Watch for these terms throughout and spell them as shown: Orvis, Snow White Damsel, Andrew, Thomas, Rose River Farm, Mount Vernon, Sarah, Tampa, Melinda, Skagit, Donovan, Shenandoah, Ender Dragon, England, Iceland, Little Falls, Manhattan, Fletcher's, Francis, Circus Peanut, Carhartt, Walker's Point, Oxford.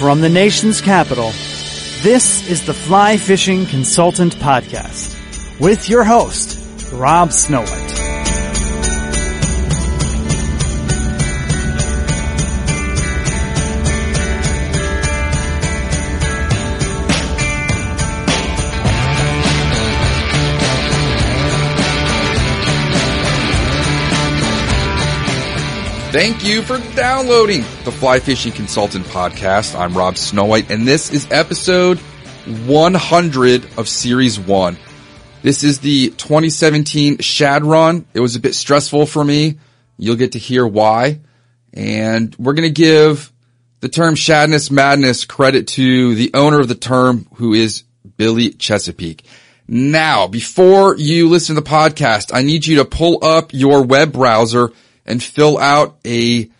From the nation's capital, this is the Fly Fishing Consultant Podcast with your host, Rob Snow White. Thank you for downloading the Fly Fishing Consultant Podcast. I'm Rob Snow White, and this is episode 100 of Series 1. This is the 2017 Shad Run. It was a bit stressful for me. You'll get to hear why. And we're going to give the term shadness madness credit to the owner of the term, who is Billy Chesapeake. Now, before you listen to the podcast, I need you to pull up your web browser and fill out a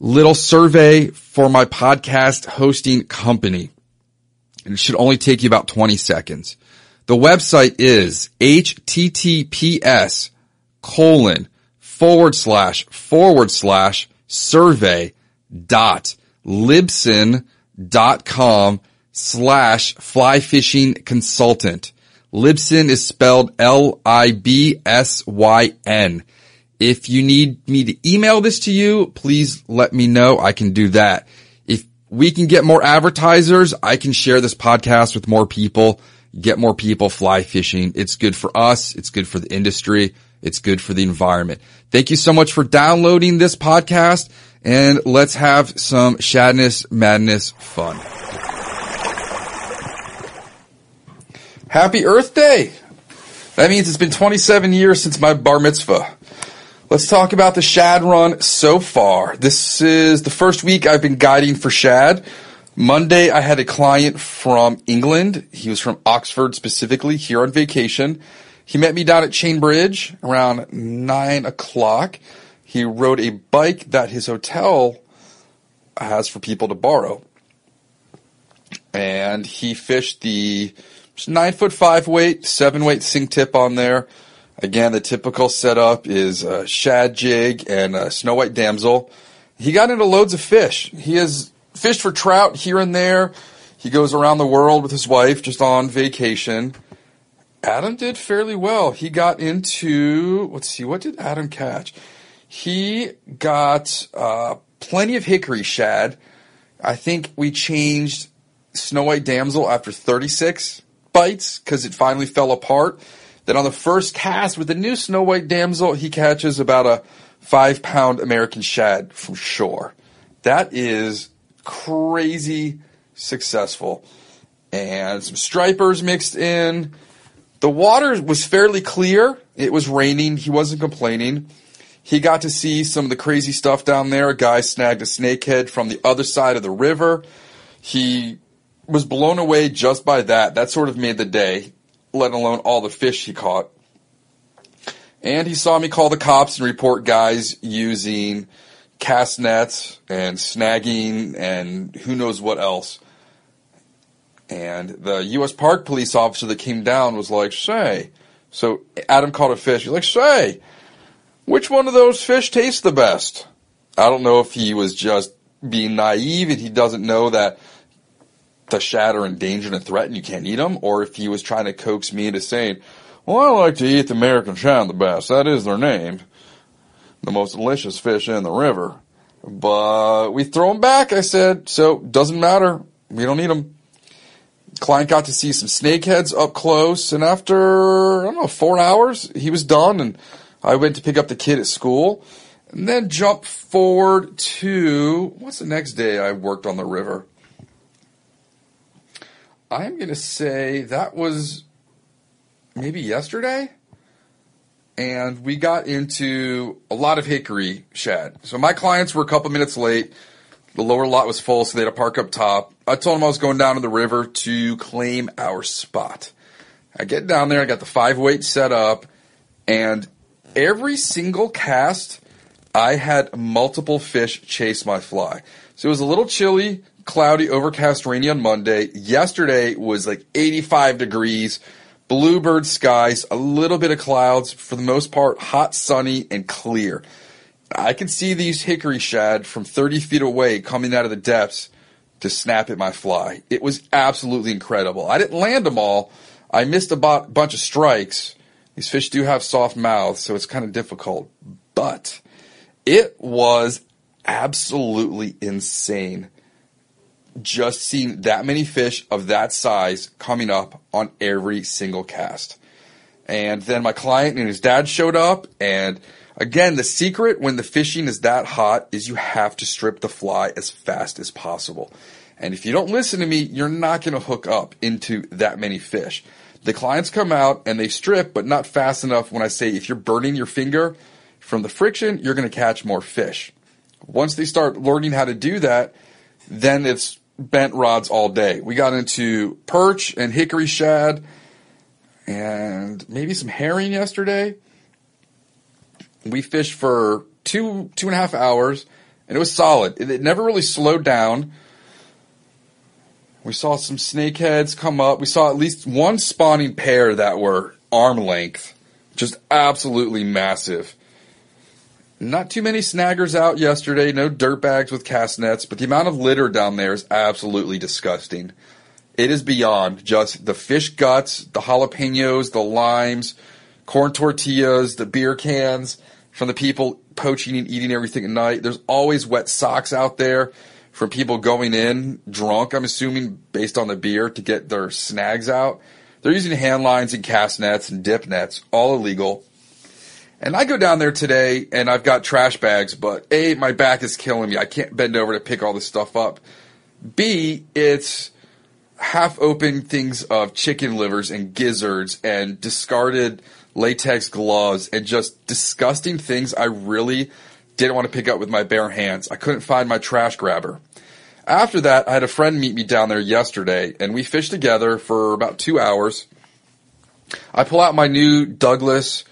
little survey for my podcast hosting company. And it should only take you about 20 seconds. The website is https://survey.libsyn.com/flyfishingconsultant. Libsyn is spelled Libsyn. If you need me to email this to you, please let me know. I can do that. If we can get more advertisers, I can share this podcast with more people, get more people fly fishing. It's good for us. It's good for the industry. It's good for the environment. Thank you so much for downloading this podcast, and let's have some shadness, madness, fun. Happy Earth Day. That means it's been 27 years since my bar mitzvah. Let's talk about the shad run so far. This is the first week I've been guiding for shad. Monday, I had a client from England. He was from Oxford specifically, here on vacation. He met me down at Chain Bridge around 9 o'clock. He rode a bike that his hotel has for people to borrow. And he fished the 9'5" weight, 7 weight sink tip on there. Again, the typical setup is a shad jig and a Snow White Damsel. He got into loads of fish. He has fished for trout here and there. He goes around the world with his wife just on vacation. Adam did fairly well. He got into, what did Adam catch? He got plenty of hickory shad. I think we changed Snow White Damsel after 36 bites because it finally fell apart. Then on the first cast with the new Snow White Damsel, he catches about a 5-pound American shad from shore. That is crazy successful. And some stripers mixed in. The water was fairly clear. It was raining. He wasn't complaining. He got to see some of the crazy stuff down there. A guy snagged a snakehead from the other side of the river. He was blown away just by that. That sort of made the day, let alone all the fish he caught. And he saw me call the cops and report guys using cast nets and snagging and who knows what else. And the U.S. Park police officer that came down was like, say, so Adam caught a fish. He's like, say, which one of those fish tastes the best? I don't know if he was just being naive and he doesn't know that the shad are endangered and threatened, you can't eat them, or if he was trying to coax me into saying, well, I like to eat the American shad the best. That is their name. The most delicious fish in the river. But we throw them back, I said, so doesn't matter. We don't need them. Client got to see some snakeheads up close, and after, 4 hours, he was done, and I went to pick up the kid at school, and then jump forward to, what's the next day I worked on the river? I'm going to say that was maybe yesterday, and we got into a lot of hickory shad. So my clients were a couple minutes late. The lower lot was full, so they had to park up top. I told them I was going down to the river to claim our spot. I get down there, I got the 5-weight set up, and every single cast, I had multiple fish chase my fly. So it was a little chilly, cloudy, overcast, rainy on Monday. Yesterday was like 85 degrees, bluebird skies, a little bit of clouds, for the most part, hot, sunny, and clear. I can see these hickory shad from 30 feet away coming out of the depths to snap at my fly. It was absolutely incredible. I didn't land them all. I missed a bunch of strikes. These fish do have soft mouths, so it's kind of difficult. But it was absolutely insane just seeing that many fish of that size coming up on every single cast. And then my client and his dad showed up, and again, the secret when the fishing is that hot is you have to strip the fly as fast as possible. And if you don't listen to me, you're not going to hook up into that many fish. The clients come out and they strip, but not fast enough. When I say if you're burning your finger from the friction, you're going to catch more fish. Once they start learning how to do that, then it's bent rods all day. We got into perch and hickory shad and maybe some herring yesterday. We fished for two and a half hours, and it was solid. It never really slowed down. We saw some snakeheads come up. We saw at least one spawning pair that were arm length, just absolutely massive. Not too many snaggers out yesterday, no dirtbags with cast nets, but the amount of litter down there is absolutely disgusting. It is beyond just the fish guts, the jalapenos, the limes, corn tortillas, the beer cans from the people poaching and eating everything at night. There's always wet socks out there from people going in drunk, I'm assuming, based on the beer, to get their snags out. They're using hand lines and cast nets and dip nets, all illegal. And I go down there today, and I've got trash bags, but A, my back is killing me. I can't bend over to pick all this stuff up. B, it's half-open things of chicken livers and gizzards and discarded latex gloves and just disgusting things I really didn't want to pick up with my bare hands. I couldn't find my trash grabber. After that, I had a friend meet me down there yesterday, and we fished together for about 2 hours. I pull out my new Douglas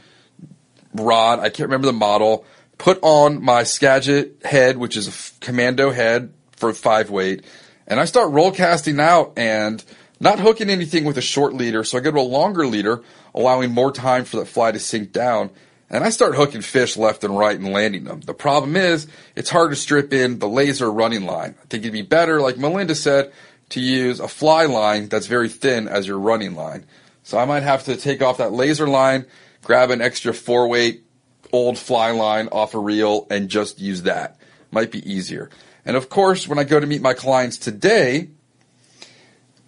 rod, I can't remember the model, put on my Skagit head, which is a commando head for 5-weight, and I start roll casting out and not hooking anything with a short leader, so I go to a longer leader, allowing more time for that fly to sink down, and I start hooking fish left and right and landing them. The problem is, it's hard to strip in the laser running line. I think it'd be better, like Melinda said, to use a fly line that's very thin as your running line. So I might have to take off that laser line, grab an extra 4-weight old fly line off a reel, and just use that. Might be easier. And of course, when I go to meet my clients today,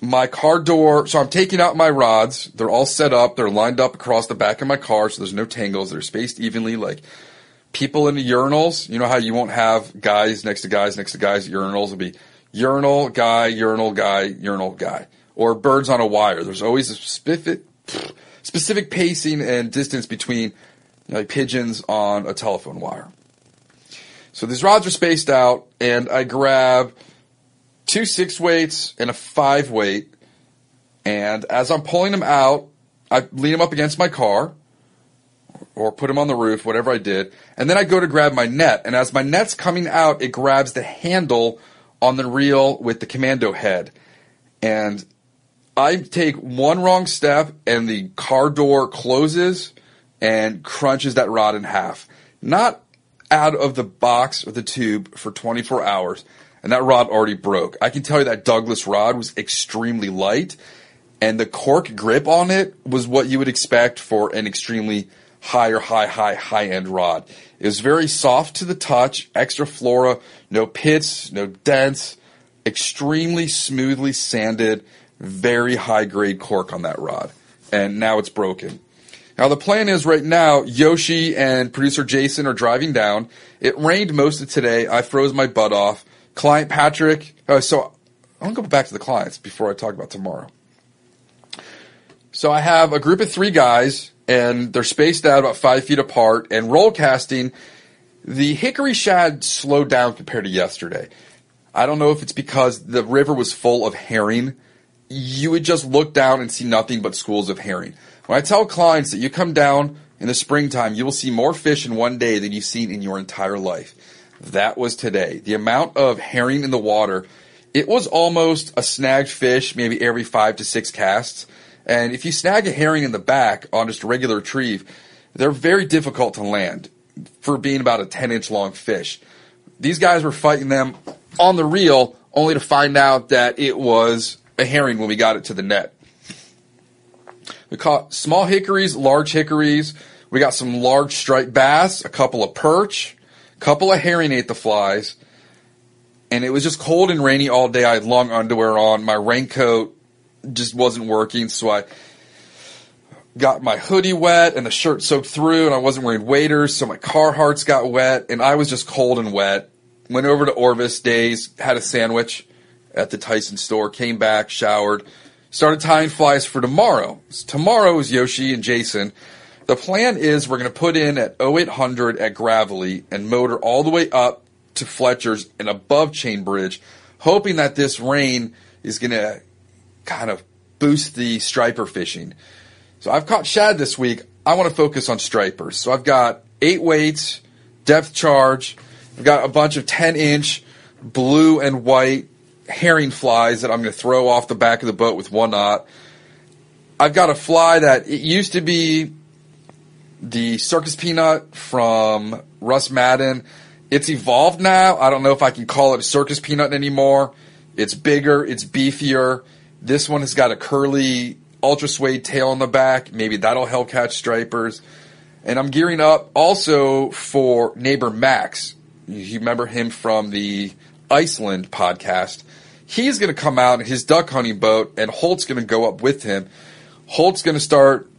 my car door, so I'm taking out my rods. They're all set up. They're lined up across the back of my car, so there's no tangles. They're spaced evenly, like people in the urinals. You know how you won't have guys next to guys next to guys at urinals? It'll be urinal, guy, urinal, guy, urinal, guy. Or birds on a wire. There's always a specific pacing and distance between, you know, like pigeons on a telephone wire. So these rods are spaced out, and I grab 2 6-weights and a 5-weight. And as I'm pulling them out, I lean them up against my car or put them on the roof, whatever I did. And then I go to grab my net. And as my net's coming out, it grabs the handle on the reel with the commando head. And I take one wrong step and the car door closes and crunches that rod in half. Not out of the box or the tube for 24 hours. And that rod already broke. I can tell you that Douglas rod was extremely light. And the cork grip on it was what you would expect for an extremely high-end rod. It was very soft to the touch. Extra flora. No pits. No dents. Extremely smoothly sanded. Very high-grade cork on that rod. And now it's broken. Now, the plan is right now, Yoshi and producer Jason are driving down. It rained most of today. I froze my butt off. Client Patrick. So I'm going to go back to the clients before I talk about tomorrow. So I have a group of 3 guys, and they're spaced out about 5 feet apart. And roll casting, the hickory shad slowed down compared to yesterday. I don't know if it's because the river was full of herring. You would just look down and see nothing but schools of herring. When I tell clients that you come down in the springtime, you will see more fish in one day than you've seen in your entire life. That was today. The amount of herring in the water, it was almost a snagged fish maybe every 5 to 6 casts. And if you snag a herring in the back on just a regular retrieve, they're very difficult to land for being about a 10-inch long fish. These guys were fighting them on the reel only to find out that it was a herring when we got it to the net. We caught small hickories, large hickories. We got some large striped bass, a couple of perch, a couple of herring ate the flies. And it was just cold and rainy all day. I had long underwear on. My raincoat just wasn't working, so I got my hoodie wet and the shirt soaked through, and I wasn't wearing waders, so my Carhartts got wet, and I was just cold and wet. Went over to Orvis Days, had a sandwich at the Tyson store, came back, showered, started tying flies for tomorrow. Tomorrow is Yoshi and Jason. The plan is we're going to put in at 0800 at Gravelly and motor all the way up to Fletcher's and above Chain Bridge, hoping that this rain is going to kind of boost the striper fishing. So I've caught shad this week. I want to focus on stripers. So I've got 8 weights, depth charge. I've got a bunch of 10-inch blue and white herring flies that I'm going to throw off the back of the boat with one knot. I've got a fly that it used to be the Circus Peanut from Russ Madden. It's evolved now. I don't know if I can call it a Circus Peanut anymore. It's bigger. It's beefier. This one has got a curly ultra suede tail on the back. Maybe that'll help catch stripers. And I'm gearing up also for neighbor Max. You remember him from the Iceland podcast. He's going to come out in his duck hunting boat, and Holt's going to go up with him. Holt's going to start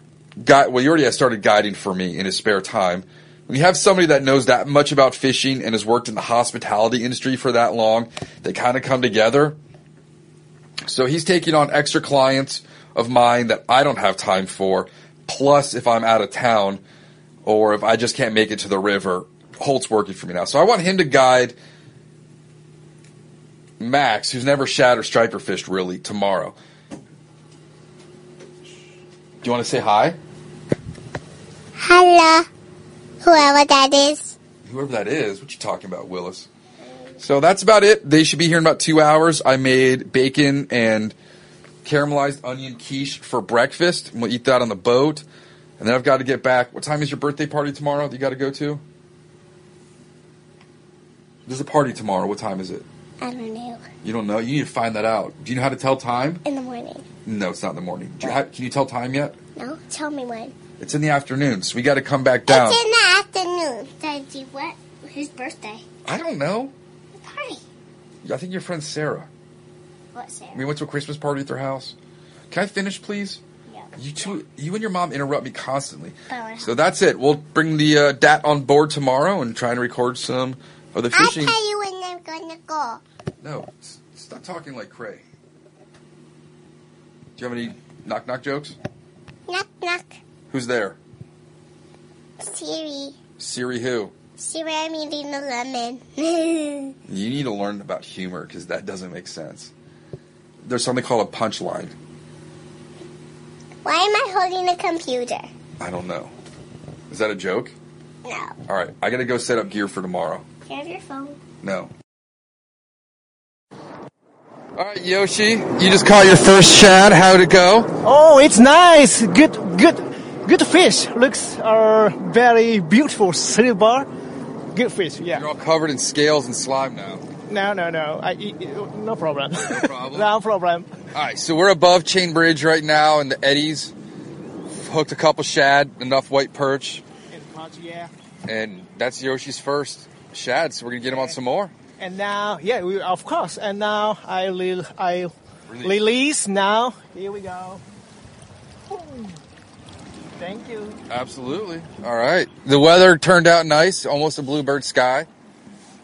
he already has started guiding for me in his spare time. When you have somebody that knows that much about fishing and has worked in the hospitality industry for that long, they kind of come together. So he's taking on extra clients of mine that I don't have time for. Plus, if I'm out of town or if I just can't make it to the river, Holt's working for me now. So I want him to guide Max, who's never shad or striper fished really, tomorrow. Do you want to say hi? Hello, whoever that is. Whoever that is? What you talking about, Willis? So that's about it. They should be here in about 2 hours. I made bacon and caramelized onion quiche for breakfast. We'll eat that on the boat. And then I've got to get back. What time is your birthday party tomorrow that you got to go to? There's a party tomorrow. What time is it? I don't know. You don't know? You need to find that out. Do you know how to tell time? In the morning. No, it's not in the morning. Can you tell time yet? No. Tell me when. It's in the afternoon, so we got to come back down. It's in the afternoon. Daddy, what? Whose birthday? I don't know. The party. I think your friend Sarah. What, Sarah? We went to a Christmas party at their house. Can I finish, please? Yeah. You two, you and your mom interrupt me constantly. So that's it. We'll bring the DAT on board tomorrow and try and record some of the fishing. I'll tell you when I'm going to go. No, stop talking like Cray. Do you have any knock-knock jokes? Knock-knock. Who's there? Siri. Siri who? Siri, I'm eating a lemon. You need to learn about humor, because that doesn't make sense. There's something called a punchline. Why am I holding a computer? I don't know. Is that a joke? No. All right, I got to go set up gear for tomorrow. Do you have your phone? No. All right, Yoshi, you just caught your first shad. How'd it go? Oh, it's nice. Good fish. Looks are very beautiful, silver. Good fish, yeah. You're all covered in scales and slime now. No. No problem. No problem? No problem. All right, so we're above Chain Bridge right now in the eddies. Hooked a couple shad, enough white perch. And perch, yeah. And that's Yoshi's first shad, so we're going to get him on some more. And now, yeah, of course. And now I release. Now, here we go. Ooh. Thank you. Absolutely. All right. The weather turned out nice. Almost a bluebird sky.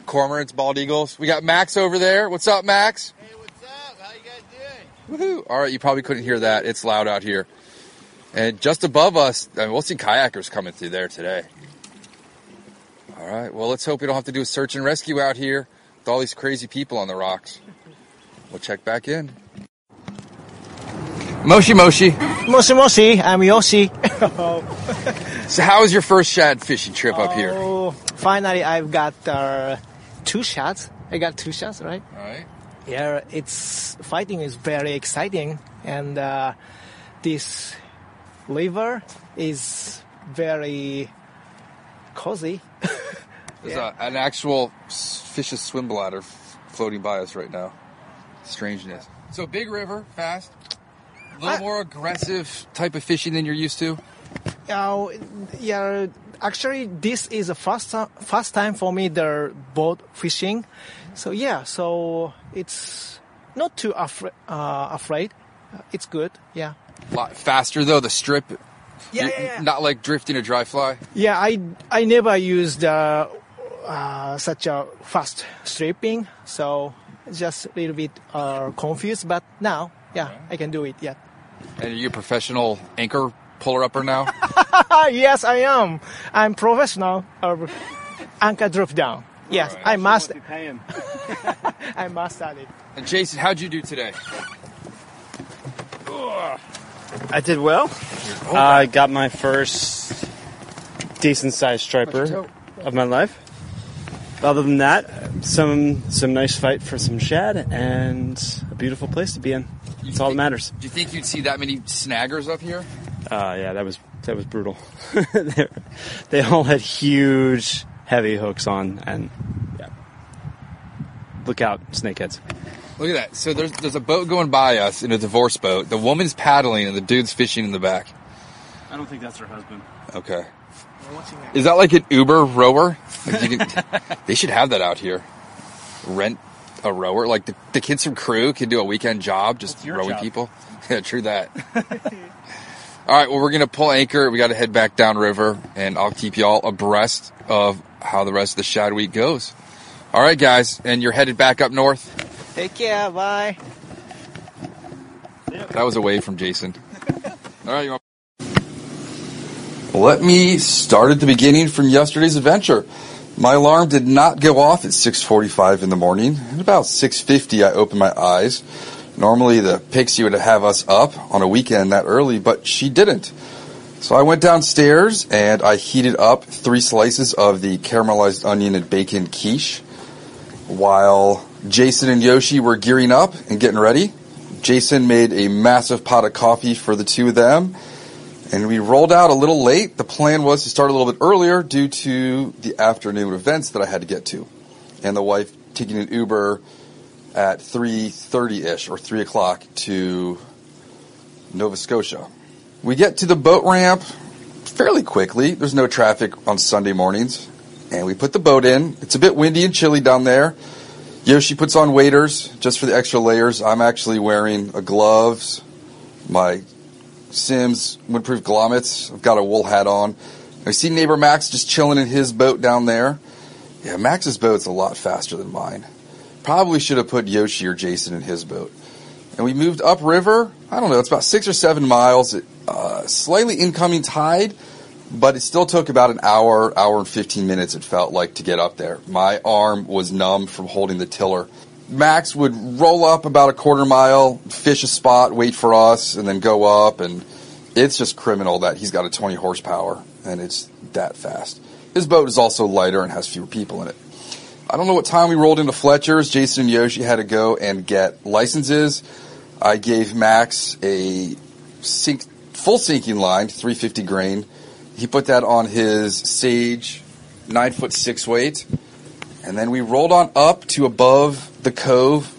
Cormorants, bald eagles. We got Max over there. What's up, Max? Hey, what's up? How you guys doing? Woohoo! All right. You probably couldn't hear that. It's loud out here. And just above us, I mean, we'll see kayakers coming through there today. All right. Well, let's hope we don't have to do a search and rescue out here. With all these crazy people on the rocks. We'll check back in. Moshi. I'm Yoshi. So how was your first shad fishing trip up here? Oh, finally I've got two shads. I got two shads, right? All right. Yeah, it's fighting is very exciting. And this river is very cozy. There's an actual fish's swim bladder floating by us right now. Strangeness. So big river, fast, a little more aggressive type of fishing than you're used to? Yeah, actually this is the first time for me the boat fishing. So yeah, so it's not too afraid. It's good, yeah. A lot faster though, the strip. Yeah. Not like drifting a dry fly? Yeah, I never used such a fast stripping, so just a little bit confused, but now, yeah, okay. I can do it, yeah. And are you a professional anchor puller-upper now? Yes, I am. I'm professional anchor drop-down. Yes, right. I mastered it. And Jason, how'd you do today? I did well. I got my first decent-sized striper of my life. Other than that, some nice fight for some shad and a beautiful place to be in. That's all that matters. Do you think you'd see that many snaggers up here? Yeah, that was brutal. They all had huge, heavy hooks on, and yeah, look out, snakeheads. Look at that. So there's a boat going by us in a divorce boat. The woman's paddling and the dude's fishing in the back. I don't think that's her husband. Okay. Is that like an Uber rower? Like they should have that out here. Rent a rower. Like the kids from crew can do a weekend job just rowing people. Yeah, true that. All right, well, we're going to pull anchor. We got to head back downriver, and I'll keep y'all abreast of how the rest of the shad week goes. All right, guys, and you're headed back up north. Take care, bye. That was a wave from Jason. All right, let me start at the beginning from yesterday's adventure. My alarm did not go off at 6:45 in the morning. At about 6:50, I opened my eyes. Normally, the pixie would have us up on a weekend that early, but she didn't. So I went downstairs, and I heated up 3 slices of the caramelized onion and bacon quiche, while Jason and Yoshi were gearing up and getting ready. Jason made a massive pot of coffee for the two of them, and we rolled out a little late. The plan was to start a little bit earlier due to the afternoon events that I had to get to, and the wife taking an Uber at 3:30-ish or 3 o'clock to Nova Scotia. We get to the boat ramp fairly quickly. There's no traffic on Sunday mornings, and we put the boat in. It's a bit windy and chilly down there. Yoshi puts on waders just for the extra layers. I'm actually wearing a gloves, my Sims windproof grommets. I've got a wool hat on. I see neighbor Max just chilling in his boat down there. Yeah, Max's boat's a lot faster than mine. Probably should have put Yoshi or Jason in his boat. And we moved upriver. I don't know, it's about 6 or 7 miles. Slightly incoming tide, but it still took about an hour and 15 minutes, it felt like, to get up there. My arm was numb from holding the tiller. Max would roll up about a quarter mile, fish a spot, wait for us, and then go up. And it's just criminal that he's got a 20 horsepower, and it's that fast. His boat is also lighter and has fewer people in it. I don't know what time we rolled into Fletcher's. Jason and Yoshi had to go and get licenses. I gave Max a full sinking line, 350 grain. He put that on his Sage 9'6" weight. And then we rolled on up to above the cove.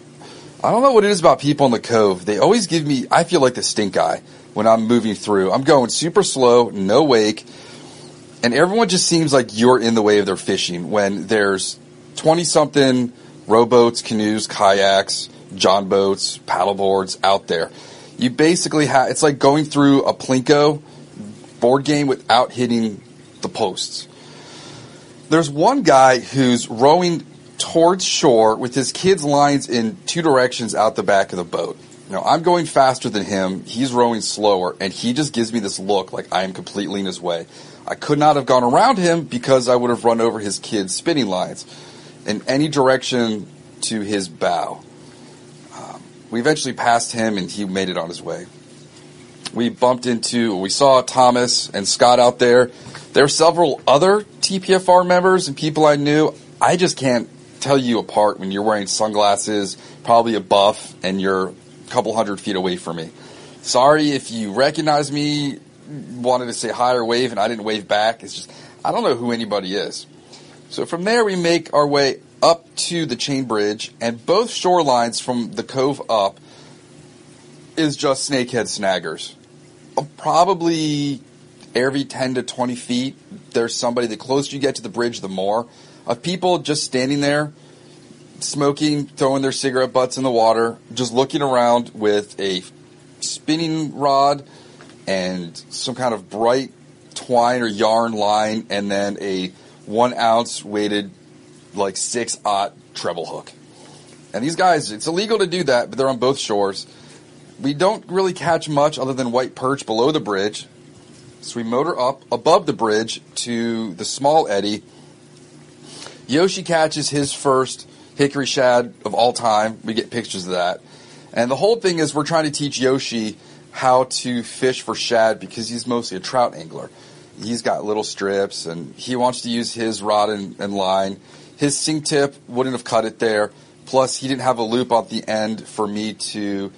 I don't know what it is about people in the cove. They always give me, I feel like the stink eye when I'm moving through. I'm going super slow, no wake. And everyone just seems like you're in the way of their fishing when there's 20-something rowboats, canoes, kayaks, john boats, paddleboards out there. You basically have, it's like going through a Plinko board game without hitting the posts. There's one guy who's rowing towards shore with his kids' lines in two directions out the back of the boat. Now, I'm going faster than him. He's rowing slower, and he just gives me this look like I am completely in his way. I could not have gone around him because I would have run over his kids' spinning lines in any direction to his bow. We eventually passed him, and he made it on his way. We saw Thomas and Scott out there. There were several other TPFR members and people I knew. I just can't tell you apart when you're wearing sunglasses, probably a buff, and you're a couple hundred feet away from me. Sorry if you recognize me, wanted to say hi or wave, and I didn't wave back. It's just, I don't know who anybody is. So from there, we make our way up to the Chain Bridge, and both shorelines from the cove up is just snakehead snaggers. Probably every 10 to 20 feet, there's somebody. The closer you get to the bridge, the more of people just standing there, smoking, throwing their cigarette butts in the water, just looking around with a spinning rod and some kind of bright twine or yarn line, and then a 1 ounce weighted, like 6-aught treble hook. And these guys, it's illegal to do that, but they're on both shores. We don't really catch much other than white perch below the bridge. So we motor up above the bridge to the small eddy. Yoshi catches his first hickory shad of all time. We get pictures of that. And the whole thing is we're trying to teach Yoshi how to fish for shad because he's mostly a trout angler. He's got little strips, and he wants to use his rod and line. His sink tip wouldn't have cut it there. Plus, he didn't have a loop at the end for me to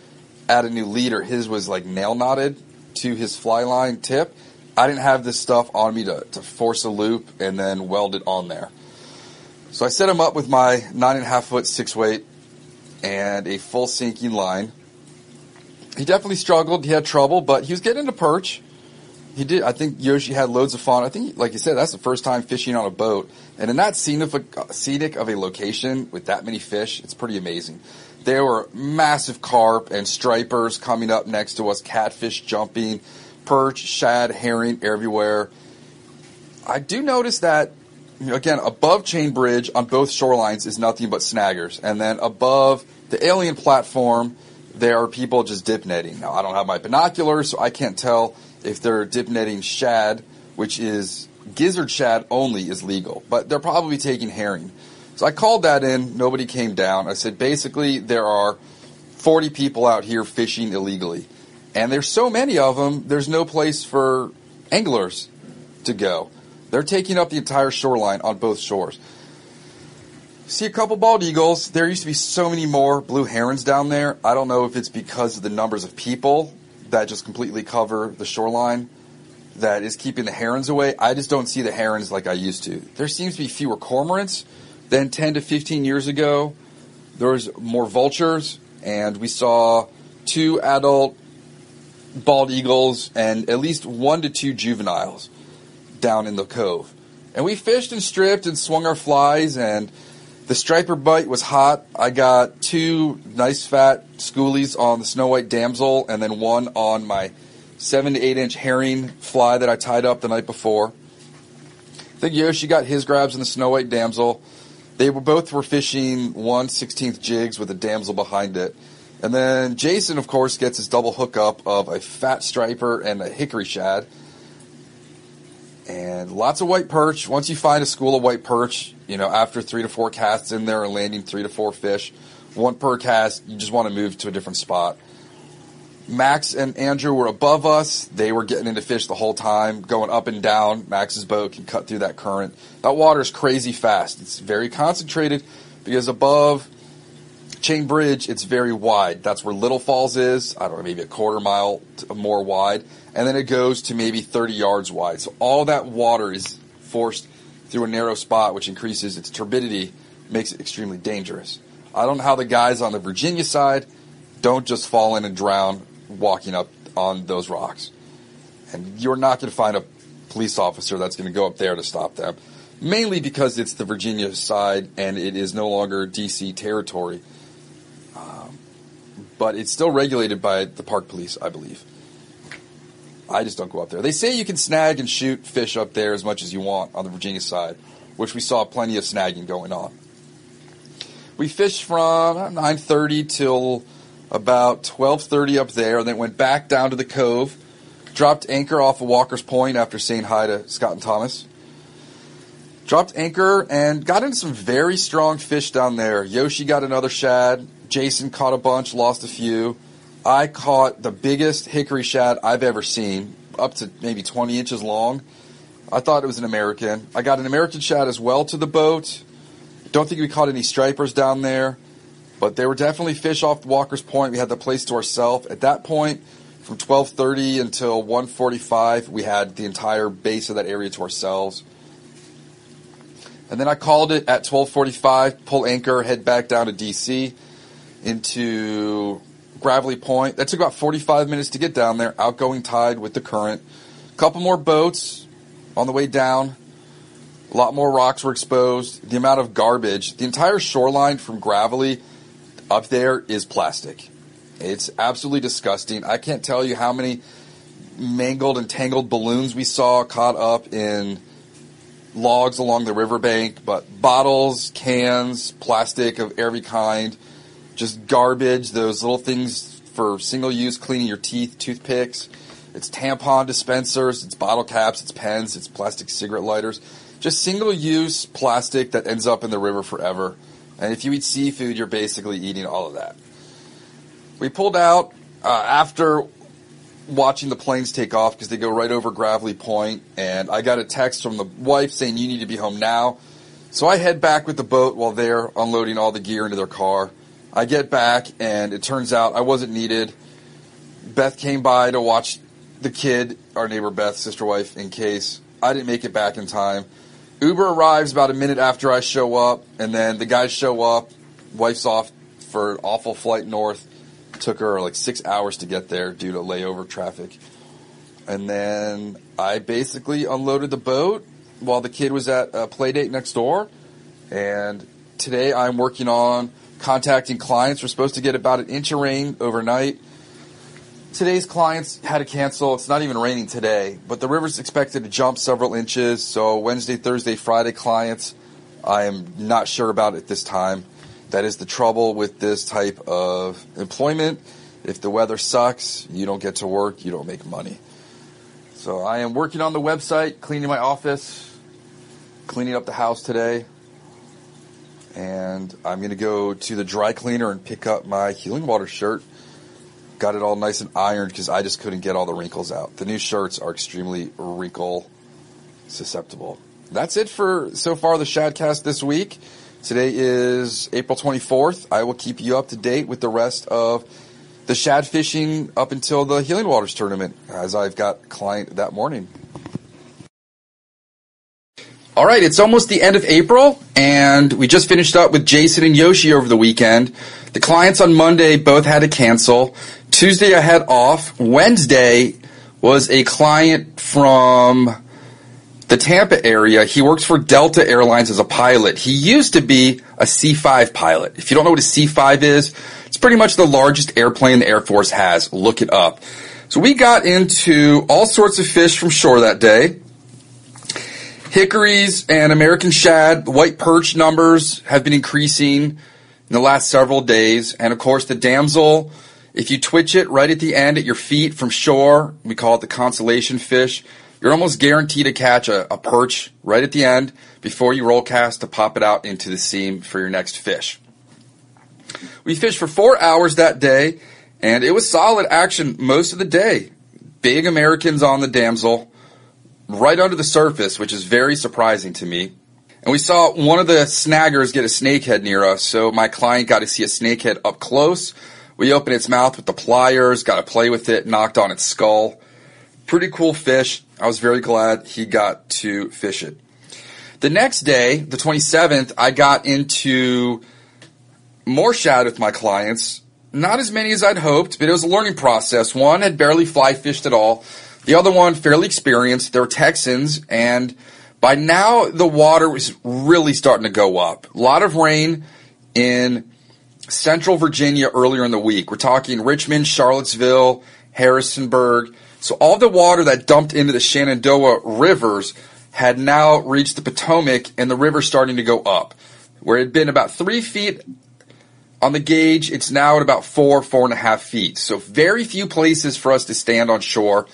add a new leader. His was like nail knotted to his fly line tip. I didn't have this stuff on me to force a loop and then weld it on there. So I set him up with my 9.5 foot 6 weight and a full sinking line. He definitely struggled. He had trouble, but he was getting into perch. He did. I think Yoshi had loads of fun. I think, like you said, that's the first time fishing on a boat. And in that scenic of a location with that many fish, it's pretty amazing. There were massive carp and stripers coming up next to us, catfish jumping, perch, shad, herring everywhere. I do notice that, again, above Chain Bridge on both shorelines is nothing but snaggers. And then above the alien platform, there are people just dip netting. Now, I don't have my binoculars, so I can't tell if they're dip netting shad, which is gizzard shad only is legal, but they're probably taking herring. So I called that in. Nobody came down. I said, basically, there are 40 people out here fishing illegally. And there's so many of them, there's no place for anglers to go. They're taking up the entire shoreline on both shores. See a couple bald eagles. There used to be so many more blue herons down there. I don't know if it's because of the numbers of people that just completely cover the shoreline that is keeping the herons away. I just don't see the herons like I used to. There seems to be fewer cormorants than 10 to 15 years ago. There was more vultures, and we saw 2 adult bald eagles and at least 1 to 2 juveniles down in the cove. And we fished and stripped and swung our flies, and The striper bite was hot. I got two nice fat schoolies on the Snow White Damsel and then one on my 7 to 8 inch herring fly that I tied up the night before. I think Yoshi got his grabs in the Snow White Damsel. They both were fishing 1/16th jigs with a damsel behind it. And then Jason, of course, gets his double hookup of a fat striper and a hickory shad. And lots of white perch. Once you find a school of white perch, you know, after 3 to 4 casts in there and landing 3 to 4 fish, one per cast, you just want to move to a different spot. Max and Andrew were above us. They were getting into fish the whole time, going up and down. Max's boat can cut through that current. That water is crazy fast. It's very concentrated because above Chain Bridge, it's very wide. That's where Little Falls is. I don't know, maybe a quarter mile more wide. And then it goes to maybe 30 yards wide. So all that water is forced through a narrow spot, which increases its turbidity, makes it extremely dangerous. I don't know how the guys on the Virginia side don't just fall in and drown walking up on those rocks. And you're not going to find a police officer that's going to go up there to stop them, mainly because it's the Virginia side and it is no longer DC territory. But it's still regulated by the park police, I believe. I just don't go up there. They say you can snag and shoot fish up there as much as you want on the Virginia side, which we saw plenty of snagging going on. We fished from 9:30 till about 12:30 up there, and then went back down to the cove, dropped anchor off of Walker's Point after saying hi to Scott and Thomas. Dropped anchor and got into some very strong fish down there. Yoshi got another shad. Jason caught a bunch, lost a few. I caught the biggest hickory shad I've ever seen, up to maybe 20 inches long. I thought it was an American. I got an American shad as well to the boat. Don't think we caught any stripers down there, but there were definitely fish off Walker's Point. We had the place to ourselves. At that point, from 12:30 until 1:45, we had the entire base of that area to ourselves. And then I called it at 12:45, pull anchor, head back down to D.C. into Gravelly Point. That took about 45 minutes to get down there, outgoing tide with the current. A couple more boats on the way down. A lot more rocks were exposed. The amount of garbage. The entire shoreline from Gravelly up there is plastic. It's absolutely disgusting. I can't tell you how many mangled and tangled balloons we saw caught up in logs along the riverbank, but bottles, cans, plastic of every kind, just garbage, those little things for single-use, cleaning your teeth, toothpicks. It's tampon dispensers, it's bottle caps, it's pens, it's plastic cigarette lighters. Just single-use plastic that ends up in the river forever. And if you eat seafood, you're basically eating all of that. We pulled out after watching the planes take off because they go right over Gravelly Point, and I got a text from the wife saying, you need to be home now. So I head back with the boat while they're unloading all the gear into their car. I get back, and it turns out I wasn't needed. Beth came by to watch the kid, our neighbor Beth's sister wife, in case I didn't make it back in time. Uber arrives about a minute after I show up, and then the guys show up. Wife's off for an awful flight north. It took her like 6 hours to get there due to layover traffic. And then I basically unloaded the boat while the kid was at a play date next door. And today I'm working on contacting clients. We're supposed to get about an inch of rain overnight. Today's clients had to cancel. It's not even raining today, but the river's expected to jump several inches. So Wednesday, Thursday, Friday clients, I am not sure about at this time. That is the trouble with this type of employment. If the weather sucks, you don't get to work, you don't make money. So I am working on the website, cleaning my office, cleaning up the house today. And I'm going to go to the dry cleaner and pick up my Healing Water shirt. Got it all nice and ironed because I just couldn't get all the wrinkles out. The new shirts are extremely wrinkle susceptible. That's it for so far the Shadcast this week. Today is April 24th. I will keep you up to date with the rest of the shad fishing up until the Healing Waters tournament, as I've got a client that morning. All right, it's almost the end of April, and we just finished up with Jason and Yoshi over the weekend. The clients on Monday both had to cancel. Tuesday I had off. Wednesday was a client from the Tampa area. He works for Delta Airlines as a pilot. He used to be a C-5 pilot. If you don't know what a C-5 is, it's pretty much the largest airplane the Air Force has. Look it up. So we got into all sorts of fish from shore that day. Hickories and American shad, white perch numbers have been increasing in the last several days. And, of course, the damsel, if you twitch it right at the end at your feet from shore, we call it the consolation fish, you're almost guaranteed to catch a perch right at the end before you roll cast to pop it out into the seam for your next fish. We fished for 4 hours that day, and it was solid action most of the day. Big Americans on the damsel, right under the surface, which is very surprising to me. And we saw one of the snaggers get a snakehead near us, so my client got to see a snakehead up close. We opened its mouth with the pliers, got to play with it, knocked on its skull. Pretty cool fish. I was very glad he got to fish it. The next day, the 27th, I got into more shad with my clients. Not as many as I'd hoped, but it was a learning process. One had barely fly fished at all. The other one fairly experienced. They were Texans, and by now the water was really starting to go up. A lot of rain in central Virginia earlier in the week. We're talking Richmond, Charlottesville, Harrisonburg. So all the water that dumped into the Shenandoah rivers had now reached the Potomac, and the river starting to go up. Where it had been about 3 feet on the gauge, it's now at about 4.5 feet. So very few places for us to stand on shore.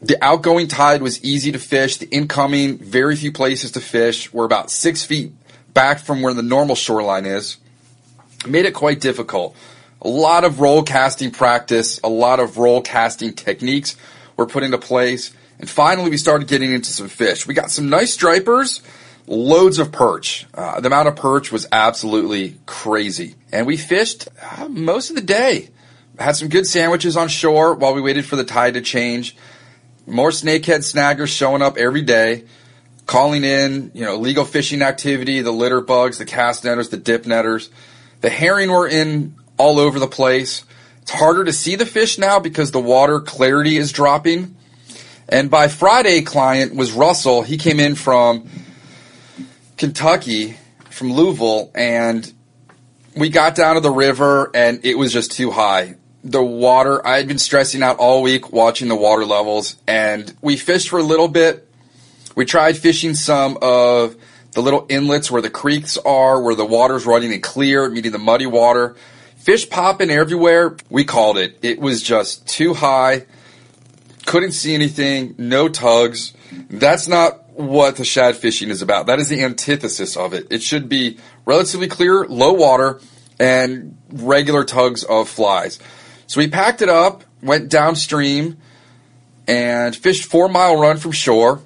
The outgoing tide was easy to fish. The incoming, very few places to fish. We're about 6 feet back from where the normal shoreline is. Made it quite difficult. A lot of roll casting practice, a lot of roll casting techniques were put into place. And finally, we started getting into some fish. We got some nice stripers, loads of perch. The amount of perch was absolutely crazy. And we fished most of the day. Had some good sandwiches on shore while we waited for the tide to change. More snakehead snaggers showing up every day, calling in, illegal fishing activity, the litter bugs, the cast netters, the dip netters. The herring were in all over the place. It's harder to see the fish now because the water clarity is dropping. And by Friday, client was Russell. He came in from Kentucky, from Louisville, and we got down to the river, and it was just too high. The water, I had been stressing out all week watching the water levels, and we fished for a little bit. We tried fishing some of the little inlets where the creeks are, where the water's running and clear, meeting the muddy water. Fish popping everywhere. We called it. It was just too high. Couldn't see anything. No tugs. That's not what the shad fishing is about. That is the antithesis of it. It should be relatively clear, low water, and regular tugs of flies. So we packed it up, went downstream, and fished 4 Mile Run from shore.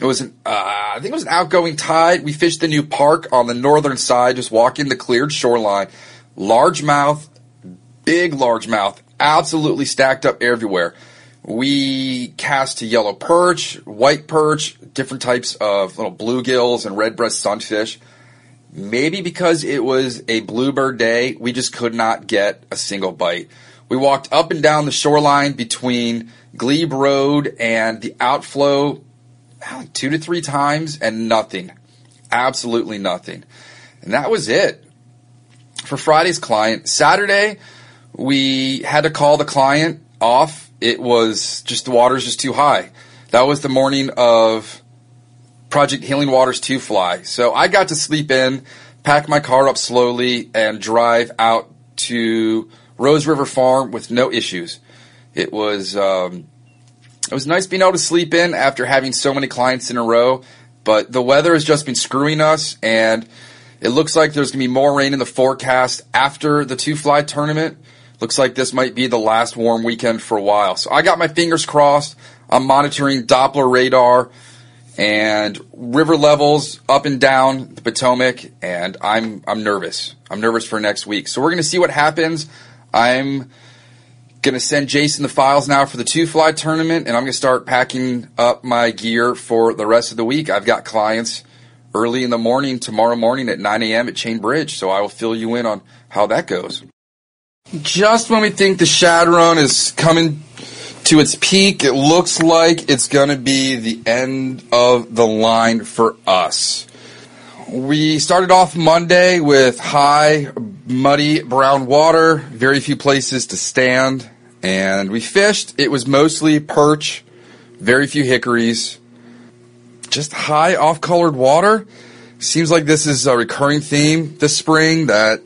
It was an outgoing tide. We fished the new park on the northern side, just walking the cleared shoreline. Largemouth, big largemouth, absolutely stacked up everywhere. We cast to yellow perch, white perch, different types of little bluegills and redbreast sunfish. Maybe because it was a bluebird day, we just could not get a single bite. We walked up and down the shoreline between Glebe Road and the outflow 2 to 3 times, and nothing. Absolutely nothing. And that was it for Friday's client. Saturday, we had to call the client off. It was just the water's just too high. That was the morning of Project Healing Waters 2 fly. So I got to sleep in, pack my car up slowly, and drive out to Rose River Farm with no issues. It was nice being able to sleep in after having so many clients in a row, but the weather has just been screwing us, and it looks like there's going to be more rain in the forecast after the 2-fly tournament. Looks like this might be the last warm weekend for a while. So I got my fingers crossed. I'm monitoring Doppler radar and river levels up and down the Potomac, and I'm nervous. I'm nervous for next week. So we're going to see what happens. I'm going to send Jason the files now for the 2-fly tournament, and I'm going to start packing up my gear for the rest of the week. I've got clients early in the morning, tomorrow morning at 9 a.m. at Chain Bridge, so I will fill you in on how that goes. Just when we think the shad run is coming to its peak. It looks like it's going to be the end of the line for us. We started off Monday with high, muddy, brown water, very few places to stand, and we fished. It was mostly perch, very few hickories, just high, off-colored water. Seems like this is a recurring theme this spring, that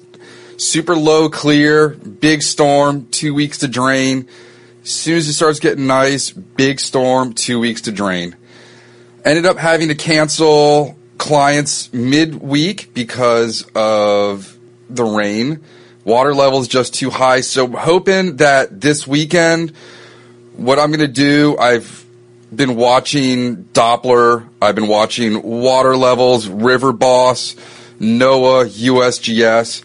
super low, clear, big storm, 2 weeks to drain. As soon as it starts getting nice, big storm, 2 weeks to drain. Ended up having to cancel clients midweek because of the rain. Water level's just too high. So hoping that this weekend, what I'm going to do, I've been watching Doppler. I've been watching water levels, River Boss, NOAA, USGS,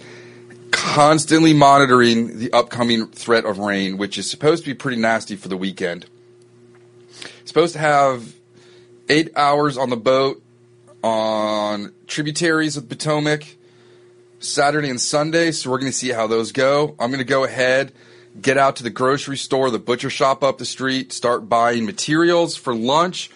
constantly monitoring the upcoming threat of rain, which is supposed to be pretty nasty for the weekend. Supposed to have 8 hours on the boat on tributaries of Potomac, Saturday and Sunday, so we're going to see how those go. I'm going to go ahead, get out to the grocery store, the butcher shop up the street, start buying materials for lunch.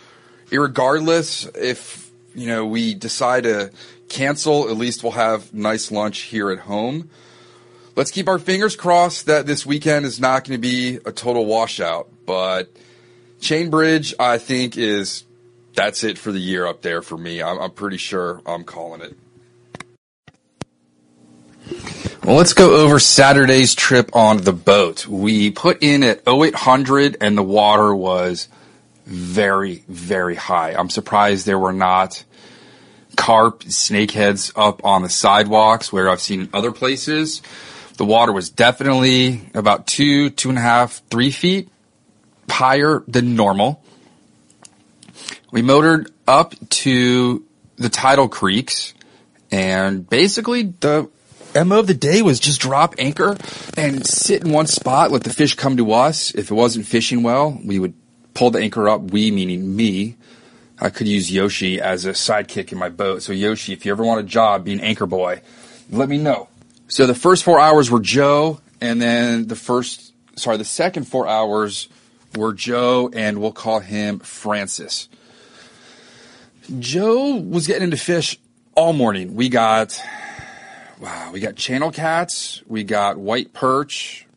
Irregardless, if we decide to cancel, at least we'll have nice lunch here at home. Let's keep our fingers crossed that this weekend is not going to be a total washout, but Chain Bridge, I think, is... that's it for the year up there for me. I'm pretty sure I'm calling it. Well, let's go over Saturday's trip on the boat. We put in at 0800, and the water was very, very high. I'm surprised there were not carp, snakeheads up on the sidewalks where I've seen in other places. The water was definitely about 2.5, 3 feet higher than normal. We motored up to the tidal creeks, and basically the MO of the day was just drop anchor and sit in one spot, let the fish come to us. If it wasn't fishing well, we would pull the anchor up, we meaning me. I could use Yoshi as a sidekick in my boat. So Yoshi, if you ever want a job being anchor boy, let me know. So the first 4 hours were Joe, and then the second 4 hours were Joe, and we'll call him Francis. Joe was getting into fish all morning. We got channel cats, we got white perch,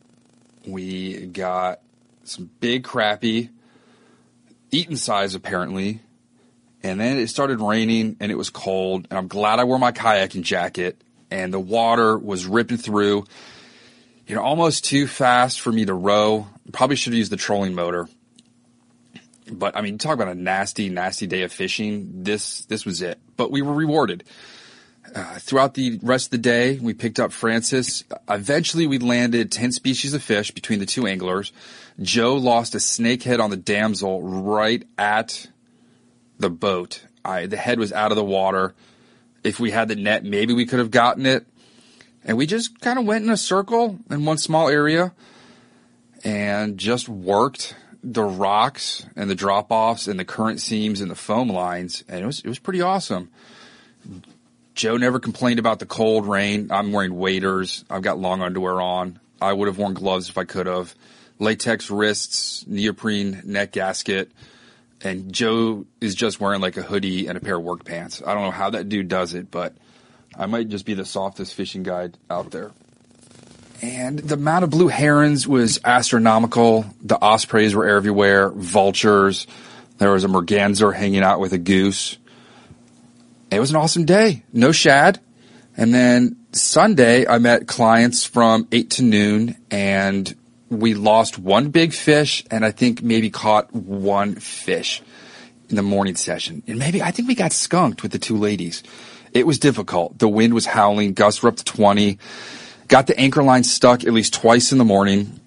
we got some big crappie, eating size apparently, and then it started raining and it was cold, and I'm glad I wore my kayaking jacket, and the water was ripping through, almost too fast for me to row. Probably should have used the trolling motor. But, talk about a nasty, nasty day of fishing. This was it. But we were rewarded. Throughout the rest of the day, we picked up Francis. Eventually, we landed 10 species of fish between the two anglers. Joe lost a snakehead on the damsel right at the boat. The head was out of the water. If we had the net, maybe we could have gotten it. And we just kind of went in a circle in one small area and just worked the rocks and the drop-offs and the current seams and the foam lines, and it was pretty awesome. Joe never complained about the cold rain. I'm wearing waders. I've got long underwear on. I would have worn gloves if I could have. Latex wrists, neoprene neck gasket, and Joe is just wearing like a hoodie and a pair of work pants. I don't know how that dude does it, but I might just be the softest fishing guide out there. And the amount of blue herons was astronomical. The ospreys were everywhere, vultures. There was a merganser hanging out with a goose. It was an awesome day. No shad. And then Sunday, I met clients from 8 to noon, and we lost one big fish, and I think maybe caught one fish in the morning session. And I think we got skunked with the two ladies. It was difficult. The wind was howling. Gusts were up to 20. Got the anchor line stuck at least twice in the morning.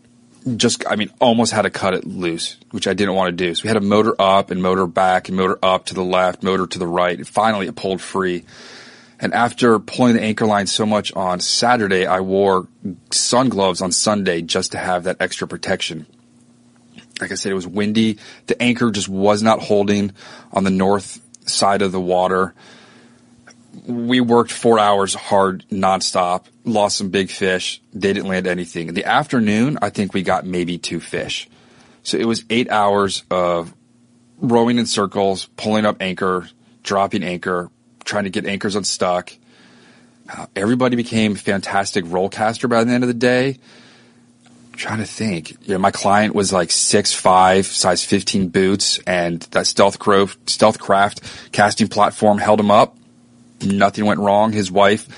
Almost had to cut it loose, which I didn't want to do. So we had to motor up and motor back and motor up to the left, motor to the right. And finally, it pulled free. And after pulling the anchor line so much on Saturday, I wore sun gloves on Sunday just to have that extra protection. Like I said, it was windy. The anchor just was not holding on the north side of the water. We worked 4 hours hard, nonstop, lost some big fish. They didn't land anything. In the afternoon, I think we got maybe two fish. So it was 8 hours of rowing in circles, pulling up anchor, dropping anchor, trying to get anchors unstuck. Everybody became fantastic roll caster by the end of the day. I'm trying to think. You know, my client was like 6'5", size 15 boots, and that stealth craft casting platform held him up. Nothing went wrong. His wife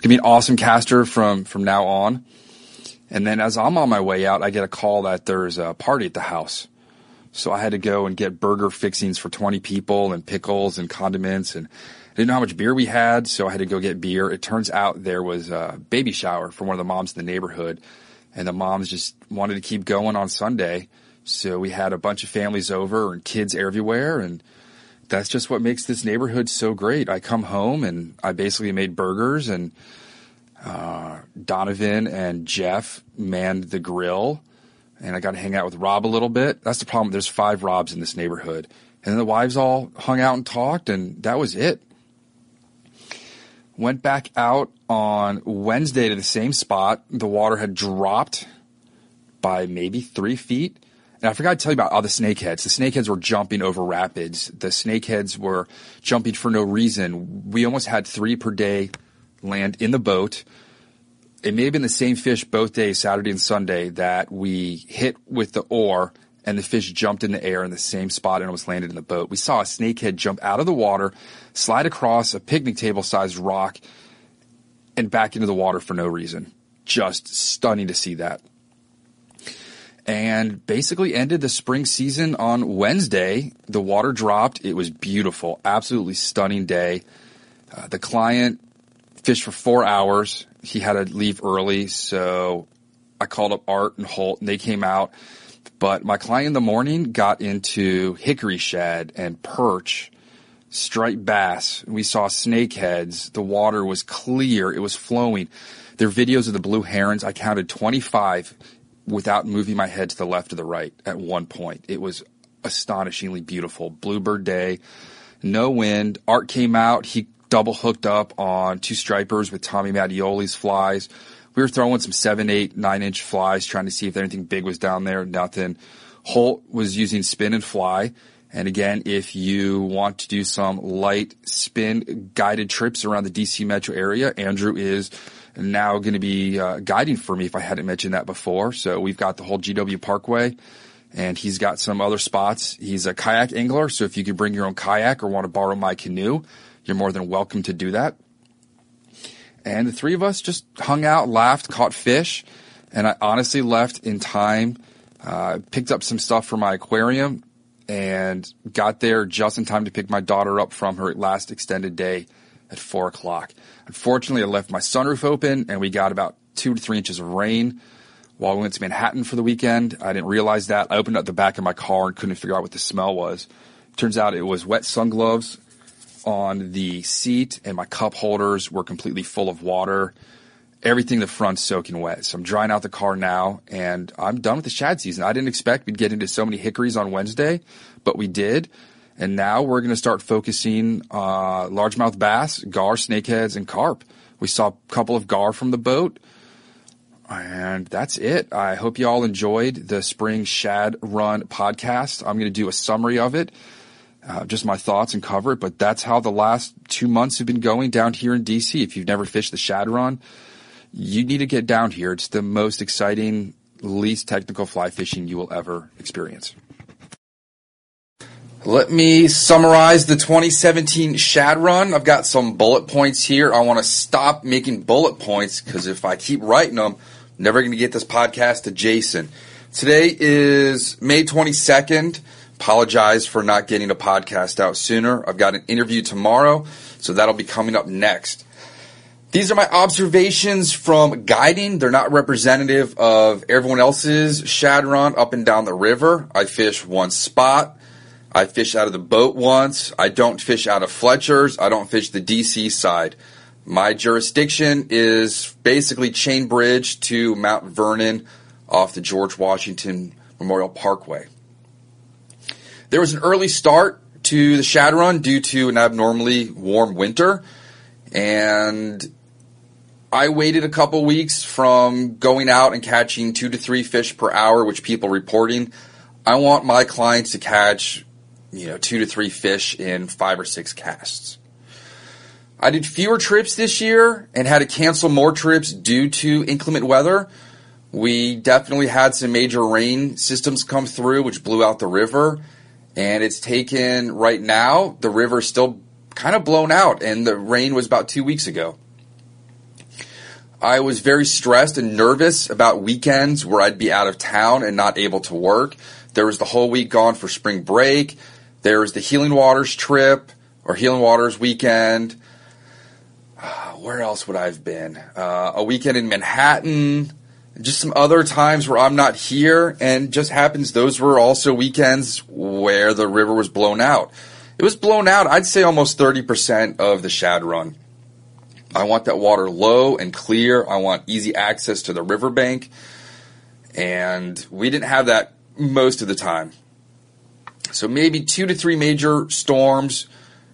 could be an awesome caster from now on. And then as I'm on my way out, I get a call that there's a party at the house. So I had to go and get burger fixings for 20 people and pickles and condiments. And I didn't know how much beer we had, so I had to go get beer. It turns out there was a baby shower for one of the moms in the neighborhood. And the moms just wanted to keep going on Sunday. So we had a bunch of families over and kids everywhere. And that's just what makes this neighborhood so great. I come home and I basically made burgers, and Donovan and Jeff manned the grill. And I got to hang out with Rob a little bit. That's the problem. There's 5 Robs in this neighborhood. And then the wives all hung out and talked, and that was it. Went back out on Wednesday to the same spot. The water had dropped by maybe 3 feet. And I forgot to tell you about all the snakeheads. The snakeheads were jumping over rapids. The snakeheads were jumping for no reason. We almost had 3 per day land in the boat. It may have been the same fish both days, Saturday and Sunday, that we hit with the oar, and the fish jumped in the air in the same spot and almost landed in the boat. We saw a snakehead jump out of the water, slide across a picnic table-sized rock, and back into the water for no reason. Just stunning to see that. And basically ended the spring season on Wednesday. The water dropped. It was beautiful. Absolutely stunning day. The client fished for 4 hours. He had to leave early, so I called up Art and Holt, and they came out. But my client in the morning got into hickory shad and perch, striped bass. We saw snakeheads. The water was clear. It was flowing. There are videos of the blue herons. I counted 25 without moving my head to the left or the right at one point. It was astonishingly beautiful. Bluebird day, no wind. Art came out. He double hooked up on 2 stripers with Tommy Mattioli's flies. We were throwing some 7, 8, 9-inch flies, trying to see if anything big was down there. Nothing. Holt was using spin and fly. And again, if you want to do some light spin guided trips around the DC metro area, Andrew is now going to be guiding for me, if I hadn't mentioned that before. So we've got the whole GW Parkway, and he's got some other spots. He's a kayak angler, so if you could bring your own kayak or want to borrow my canoe, you're more than welcome to do that. And the 3 of us just hung out, laughed, caught fish, and I honestly left in time, picked up some stuff for my aquarium, and got there just in time to pick my daughter up from her last extended day at 4 o'clock. Unfortunately, I left my sunroof open, and we got about 2 to 3 inches of rain while we went to Manhattan for the weekend. I didn't realize that. I opened up the back of my car and couldn't figure out what the smell was. Turns out it was wet sungloves on the seat, and my cup holders were completely full of water. Everything in the front soaking wet. So I'm drying out the car now, and I'm done with the shad season. I didn't expect we'd get into so many hickories on Wednesday, but we did. And now we're going to start focusing largemouth bass, gar, snakeheads, and carp. We saw a couple of gar from the boat, and that's it. I hope you all enjoyed the Spring Shad Run podcast. I'm going to do a summary of it. Just my thoughts and cover it, but that's how the last 2 months have been going down here in DC. If you've never fished the Shad Run, you need to get down here. It's the most exciting, least technical fly fishing you will ever experience. Let me summarize the 2017 Shad Run. I've got some bullet points here. I want to stop making bullet points because if I keep writing them, I'm never going to get this podcast to Jason. Today is May 22nd. Apologize for not getting a podcast out sooner. I've got an interview tomorrow, so that'll be coming up next. These are my observations from guiding. They're not representative of everyone else's shad run up and down the river. I fish one spot. I fish out of the boat once. I don't fish out of Fletcher's. I don't fish the DC side. My jurisdiction is basically Chain Bridge to Mount Vernon off the George Washington Memorial Parkway. There was an early start to the shad run due to an abnormally warm winter, and I waited a couple weeks from going out and catching 2 to 3 fish per hour, which people reporting. I want my clients to catch, 2 to 3 fish in 5 or 6 casts. I did fewer trips this year and had to cancel more trips due to inclement weather. We definitely had some major rain systems come through, which blew out the river. And it's taken, right now, the river's still kind of blown out, and the rain was about 2 weeks ago. I was very stressed and nervous about weekends where I'd be out of town and not able to work. There was the whole week gone for spring break. There was the Healing Waters trip, or Healing Waters weekend. Where else would I have been? A weekend in Manhattan. Just some other times where I'm not here, and just happens those were also weekends where the river was blown out. It was blown out, I'd say, almost 30% of the shad run. I want that water low and clear. I want easy access to the riverbank. And we didn't have that most of the time. So maybe 2 to 3 major storms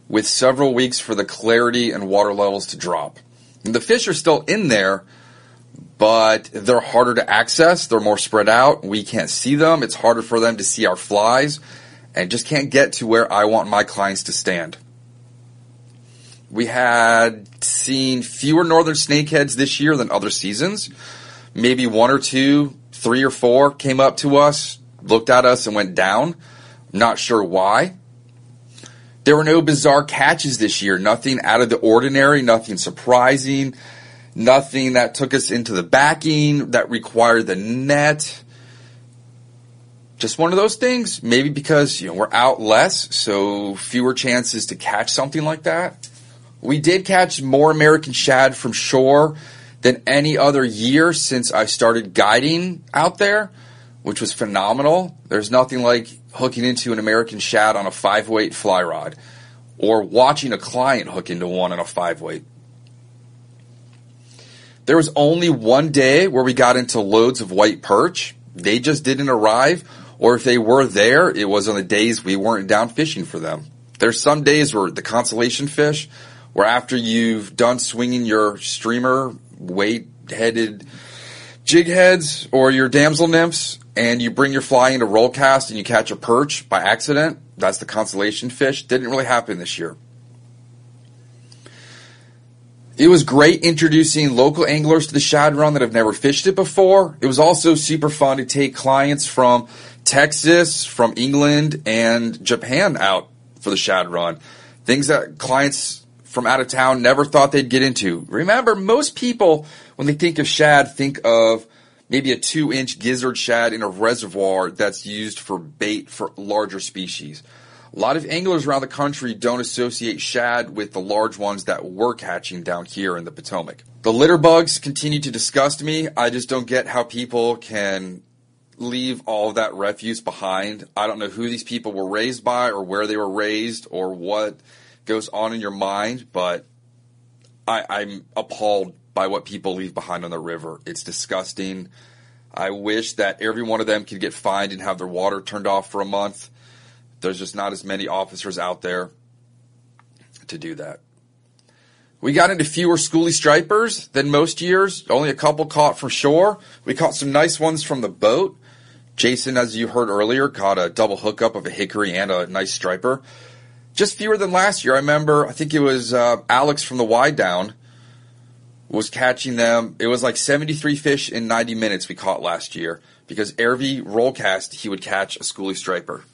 with several weeks for the clarity and water levels to drop. And the fish are still in there, but they're harder to access. They're more spread out. We can't see them. It's harder for them to see our flies, and just can't get to where I want my clients to stand. We had seen fewer northern snakeheads this year than other seasons. Maybe 1 or 2, 3 or 4 came up to us, looked at us, and went down. I'm not sure why. There were no bizarre catches this year. Nothing out of the ordinary, nothing surprising, nothing that took us into the backing, that required the net. Just one of those things, maybe because we're out less, so fewer chances to catch something like that. We did catch more American shad from shore than any other year since I started guiding out there, which was phenomenal. There's nothing like hooking into an American shad on a 5-weight fly rod, or watching a client hook into one on a 5-weight. There was only one day where we got into loads of white perch. They just didn't arrive, or if they were there, it was on the days we weren't down fishing for them. There's some days where the consolation fish, where after you've done swinging your streamer, weight-headed jig heads, or your damsel nymphs, and you bring your fly into roll cast and you catch a perch by accident, that's the consolation fish. Didn't really happen this year. It was great introducing local anglers to the shad run that have never fished it before. It was also super fun to take clients from Texas, from England, and Japan out for the shad run. Things that clients from out of town never thought they'd get into. Remember, most people, when they think of shad, think of maybe a 2-inch gizzard shad in a reservoir that's used for bait for larger species. A lot of anglers around the country don't associate shad with the large ones that we're catching down here in the Potomac. The litter bugs continue to disgust me. I just don't get how people can leave all that refuse behind. I don't know who these people were raised by, or where they were raised, or what goes on in your mind, but I'm appalled by what people leave behind on the river. It's disgusting. I wish that every one of them could get fined and have their water turned off for a month. There's just not as many officers out there to do that. We got into fewer schoolie stripers than most years. Only a couple caught from shore. We caught some nice ones from the boat. Jason, as you heard earlier, caught a double hookup of a hickory and a nice striper. Just fewer than last year. I remember, I think it was Alex from the Y Down was catching them. It was like 73 fish in 90 minutes we caught last year, because every roll cast he would catch a schoolie striper.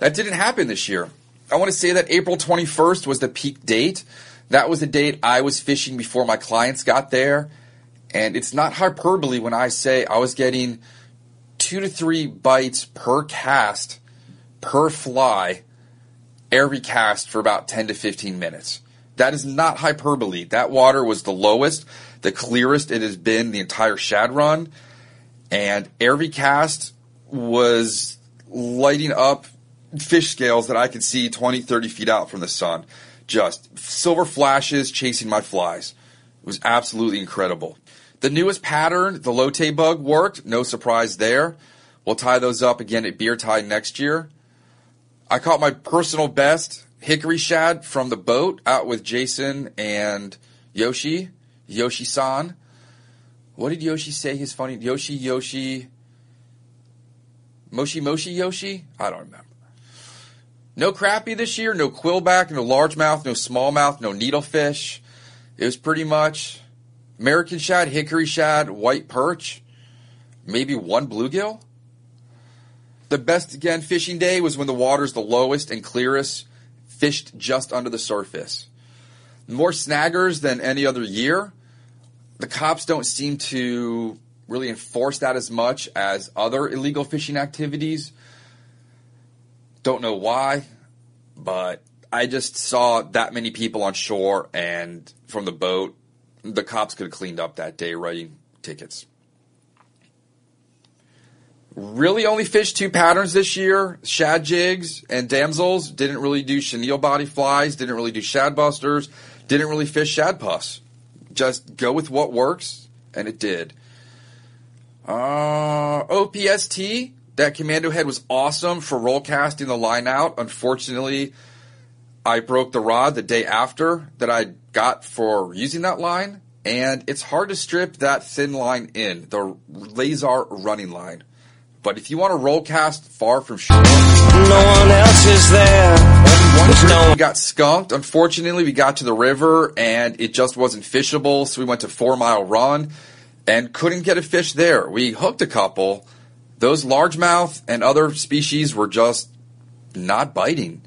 That didn't happen this year. I want to say that April 21st was the peak date. That was the date I was fishing before my clients got there. And it's not hyperbole when I say I was getting 2 to 3 bites per cast, per fly, every cast for about 10 to 15 minutes. That is not hyperbole. That water was the lowest, the clearest it has been the entire shad run. And every cast was lighting up fish scales that I could see 20, 30 feet out from the sun. Just silver flashes chasing my flies. It was absolutely incredible. The newest pattern, the lote bug, worked. No surprise there. We'll tie those up again at Beer Tide next year. I caught my personal best hickory shad from the boat out with Jason and Yoshi. Yoshi-san. What did Yoshi say his funny? Yoshi, Moshi Yoshi? I don't remember. No crappie this year, no quillback, no largemouth, no smallmouth, no needlefish. It was pretty much American shad, hickory shad, white perch, maybe one bluegill. The best, again, fishing day was when the water's the lowest and clearest, fished just under the surface. More snaggers than any other year. The cops don't seem to really enforce that as much as other illegal fishing activities. Don't know why, but I just saw that many people on shore and from the boat. The cops could have cleaned up that day writing tickets. Really only fished two patterns this year, shad jigs and damsels. Didn't really do chenille body flies, didn't really do shad busters, didn't really fish shad puffs. Just go with what works, and it did. OPST, that commando head was awesome for roll casting the line out. Unfortunately, I broke the rod the day after that I got for using that line, and it's hard to strip that thin line in, the Lazar running line. But if you want to roll cast far from shore, no one else is there. We got skunked. Unfortunately, we got to the river and it just wasn't fishable, so we went to 4 Mile Run and couldn't get a fish there. We hooked a couple. Those largemouth and other species were just not biting.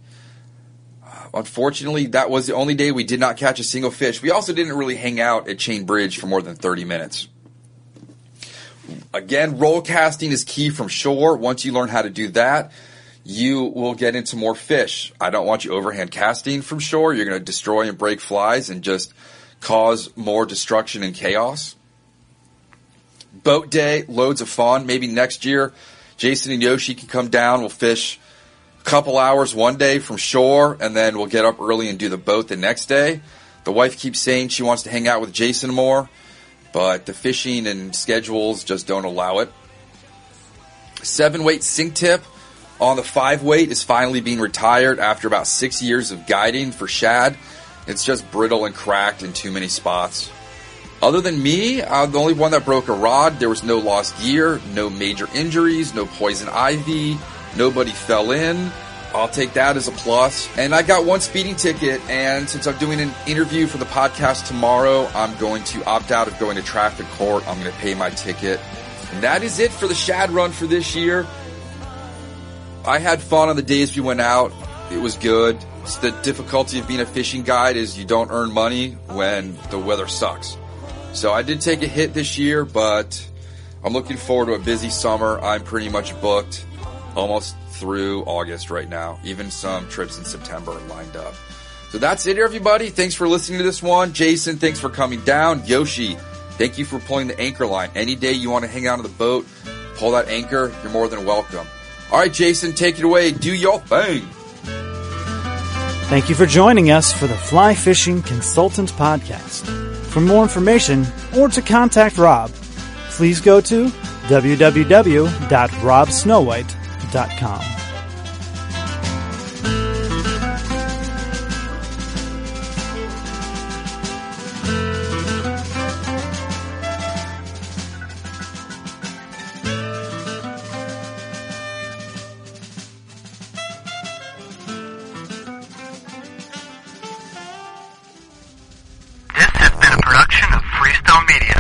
Unfortunately, that was the only day we did not catch a single fish. We also didn't really hang out at Chain Bridge for more than 30 minutes. Again, roll casting is key from shore. Once you learn how to do that, you will get into more fish. I don't want you overhand casting from shore. You're going to destroy and break flies and just cause more destruction and chaos. Boat day, loads of fun. Maybe next year, Jason and Yoshi can come down. We'll fish a couple hours one day from shore, and then we'll get up early and do the boat the next day. The wife keeps saying she wants to hang out with Jason more, but the fishing and schedules just don't allow it. 7-weight sink tip on the 5-weight is finally being retired after about 6 years of guiding for shad. It's just brittle and cracked in too many spots. Other than me, I'm the only one that broke a rod. There was no lost gear, no major injuries, no poison ivy. Nobody fell in. I'll take that as a plus. And I got one speeding ticket, and since I'm doing an interview for the podcast tomorrow, I'm going to opt out of going to traffic court. I'm going to pay my ticket. And that is it for the shad run for this year. I had fun on the days we went out. It was good. It's the difficulty of being a fishing guide is you don't earn money when the weather sucks. So I did take a hit this year, but I'm looking forward to a busy summer. I'm pretty much booked almost through August right now, even some trips in September are lined up. So that's it, everybody. Thanks for listening to this one. Jason, thanks for coming down. Yoshi, thank you for pulling the anchor line. Any day you want to hang out on the boat, pull that anchor, you're more than welcome. All right, Jason, take it away. Do your thing. Thank you for joining us for the Fly Fishing Consultant Podcast. For more information or to contact Rob, please go to www.robsnowwhite.com. This has been a production of Freestone Media.